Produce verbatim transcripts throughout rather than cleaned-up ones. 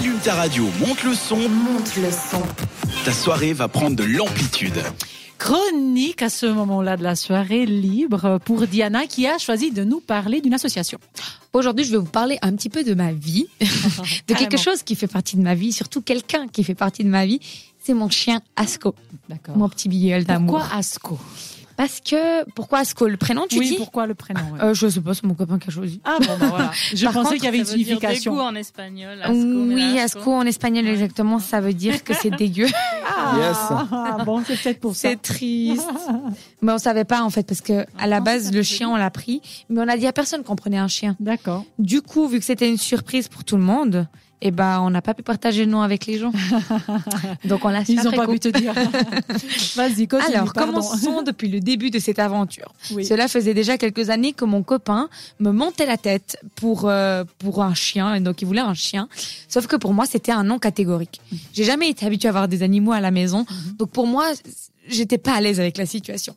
Allume ta radio, monte le son. Monte le son. Ta soirée va prendre de l'amplitude. Chronique à ce moment-là de la soirée libre pour Diana qui a choisi de nous parler d'une association. Aujourd'hui, je vais vous parler un petit peu de ma vie, de quelque chose qui fait partie de ma vie, surtout quelqu'un qui fait partie de ma vie. C'est mon chien Asko. D'accord. Mon petit billeul d'amour. Pourquoi Asko ? Parce que, pourquoi Asko, le prénom, tu oui, dis ? Oui, pourquoi le prénom, ouais. euh, Je ne sais pas, c'est mon copain qui a choisi. Ah bon, bah voilà. Je Par pensais contre, qu'il y avait une signification. Dégoût en espagnol, Asko. Oui, Asko. Asko en espagnol, exactement, ça veut dire que c'est dégueu. Ah, yes. Ah bon, c'est peut-être pour ça. C'est triste. Mais on ne savait pas, en fait, parce qu'à la base, le chien, on l'a pris. Mais on a dit à personne qu'on prenait un chien. D'accord. Du coup, vu que c'était une surprise pour tout le monde... Eh ben, on n'a pas pu partager le nom avec les gens. Donc, on l'a fait. Ils n'ont pas coup. pu te dire. Vas-y, continue. Alors, pardon. Commençons depuis le début de cette aventure. Oui. Cela faisait déjà quelques années que mon copain me montait la tête pour, euh, pour un chien. Et donc, il voulait un chien. Sauf que pour moi, c'était un nom catégorique. J'ai jamais été habituée à avoir des animaux à la maison. Donc, pour moi, j'étais pas à l'aise avec la situation.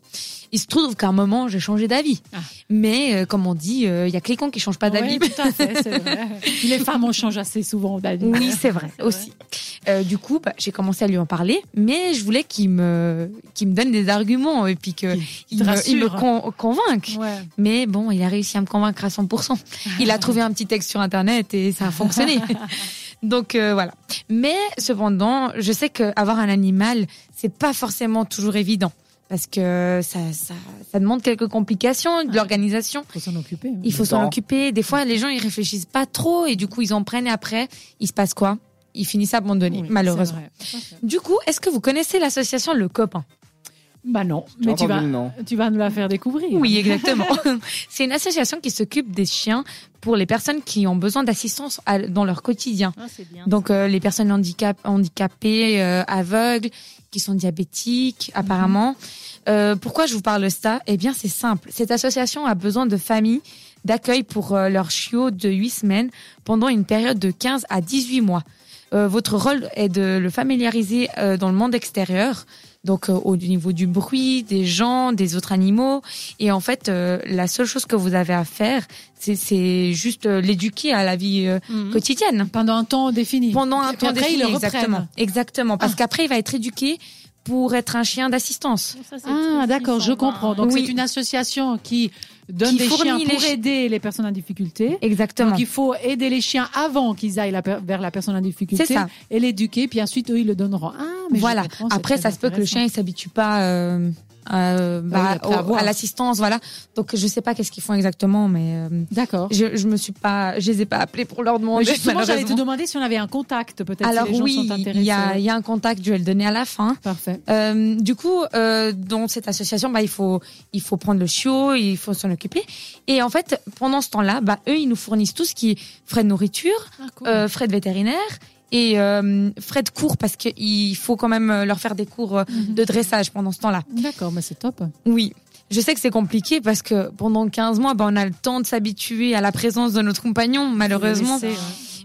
Il se trouve qu'à un moment, j'ai changé d'avis. Ah. Mais, euh, comme on dit, il euh, y a que les cons qui changent pas d'avis. Oui, tout à fait, c'est vrai. Les femmes, on change assez souvent d'avis. Oui, c'est vrai, c'est aussi. Vrai. Euh, du coup, bah, j'ai commencé à lui en parler, mais je voulais qu'il me, qu'il me donne des arguments et puis qu'il me, il me con, convainque. Ouais. Mais bon, il a réussi à me convaincre à cent pour cent. Il a trouvé un petit texte sur Internet et ça a fonctionné. Donc, euh, voilà. Mais, cependant, je sais qu'avoir un animal, c'est pas forcément toujours évident. Parce que ça, ça, ça demande quelques complications, de l'organisation. Il faut s'en occuper. Hein. Il faut s'en occuper. Des fois, les gens, ils réfléchissent pas trop et du coup, ils en prennent et après, il se passe quoi ? Ils finissent abandonnés, oui, malheureusement. Du coup, est-ce que vous connaissez l'association Le Copain ? Bah non, J'ai mais tu vas, tu vas nous la faire découvrir. Oui, exactement. C'est une association qui s'occupe des chiens pour les personnes qui ont besoin d'assistance à, dans leur quotidien. Oh, c'est bien, donc euh, les personnes handicap, handicapées, euh, aveugles, qui sont diabétiques apparemment. Mmh. Euh, pourquoi je vous parle de ça ? Eh bien, c'est simple. Cette association a besoin de familles d'accueil pour euh, leurs chiots de huit semaines pendant une période de quinze à dix-huit mois. Euh, votre rôle est de le familiariser euh, dans le monde extérieur. Donc, euh, au niveau du bruit, des gens, des autres animaux. Et en fait, euh, la seule chose que vous avez à faire, c'est, c'est juste euh, l'éduquer à la vie euh, mmh. quotidienne. Pendant un temps défini. Pendant un temps défini, ils le exactement. Exactement. Parce ah. qu'après, il va être éduqué pour être un chien d'assistance. Ça, c'est ah, d'accord, je comprends. Donc, oui. C'est une association qui... donne qui des chiens pour les... aider les personnes en difficulté. Exactement. Donc il faut aider les chiens avant qu'ils aillent la per... vers la personne en difficulté. C'est ça. Et l'éduquer, puis ensuite eux ils le donneront. Ah, mais voilà. Après ça se peut que le chien il s'habitue pas euh, euh, bah, oui, au, à l'assistance, voilà. Donc je sais pas qu'est-ce qu'ils font exactement, mais euh, d'accord. Je, je me suis pas, je les ai pas appelés pour leur demander. Mais justement, j'allais te demander si on avait un contact, peut-être. Alors si les oui, il y a, il y a un contact, je vais le donner à la fin. Parfait. Euh, du coup, euh, dans cette association, bah il faut, il faut prendre le chiot, il faut s'en occupés. Et en fait, pendant ce temps-là, bah, eux, ils nous fournissent tout ce qui est frais de nourriture, ah, cool. euh, frais de vétérinaire et euh, frais de cours parce qu'il faut quand même leur faire des cours mm-hmm. de dressage pendant ce temps-là. D'accord, mais c'est top. Oui. Je sais que c'est compliqué parce que pendant quinze mois, bah, on a le temps de s'habituer à la présence de notre compagnon, malheureusement. Laisser, ouais.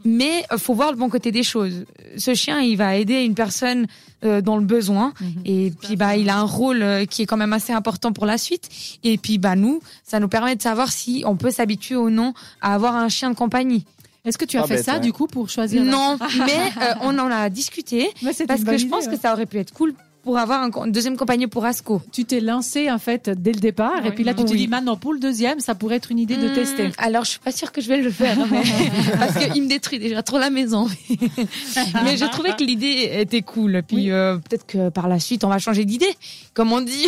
Mais il faut voir le bon côté des choses. Ce chien, il va aider une personne euh, dans le besoin. Mmh. Et puis, bah, il a un rôle euh, qui est quand même assez important pour la suite. Et puis, bah, nous, ça nous permet de savoir si on peut s'habituer ou non à avoir un chien de compagnie. Est-ce que tu as ah fait bête, ça, hein. du coup, pour choisir Non, la... mais euh, on en a discuté. Parce que je pense ouais. que ça aurait pu être cool pour avoir un, une deuxième compagnie pour Asko. Tu t'es lancée, en fait, dès le départ. Oui. Et puis là, tu oui. te dis, maintenant, pour le deuxième, ça pourrait être une idée de tester. Mmh, alors, je suis pas sûre que je vais le faire. Mais... parce qu'il me détruit déjà trop la maison. Mais je trouvais que l'idée était cool. Puis oui. euh, peut-être que par la suite, on va changer d'idée. Comme on dit...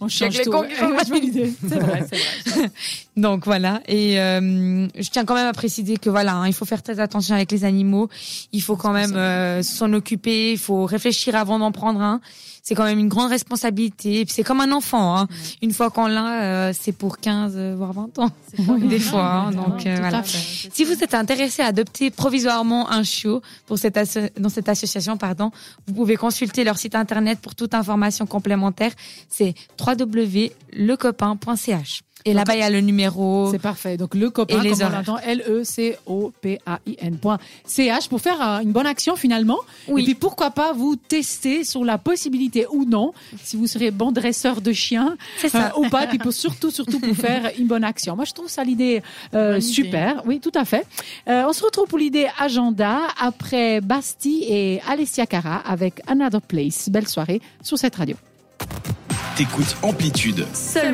on change tout. Con- c'est vrai, c'est vrai. C'est vrai. Donc voilà. Et euh, je tiens quand même à préciser que voilà, hein, il faut faire très attention avec les animaux. Il faut quand même euh, s'en occuper. Il faut réfléchir avant d'en prendre un. C'est quand même une grande responsabilité. Et puis c'est comme un enfant. Hein. Mmh. Une fois qu'on l'a, euh, c'est pour quinze voire vingt ans. Oui. Des fois. Hein, donc euh, voilà. Fait, si vous êtes intéressé à adopter provisoirement un chiot pour cette asso- dans cette association, pardon, vous pouvez consulter leur site internet pour toute information complémentaire. C'est trois w w w point le copain point c h. Et là-bas, il y a le numéro. C'est parfait. Donc, Le Copain, comme on l'entend, L E C O P A I N point C H pour faire euh, une bonne action finalement. Oui. Et puis, pourquoi pas vous tester sur la possibilité ou non, si vous serez bon dresseur de chiens euh, ou pas. Et puis, pour, surtout, surtout pour faire une bonne action. Moi, je trouve ça l'idée euh, super. Oui, tout à fait. Euh, on se retrouve pour l'idée agenda après Bastille et Alessia Cara avec Another Place. Belle soirée sur cette radio. T'écoutes Amplitude. Seulement.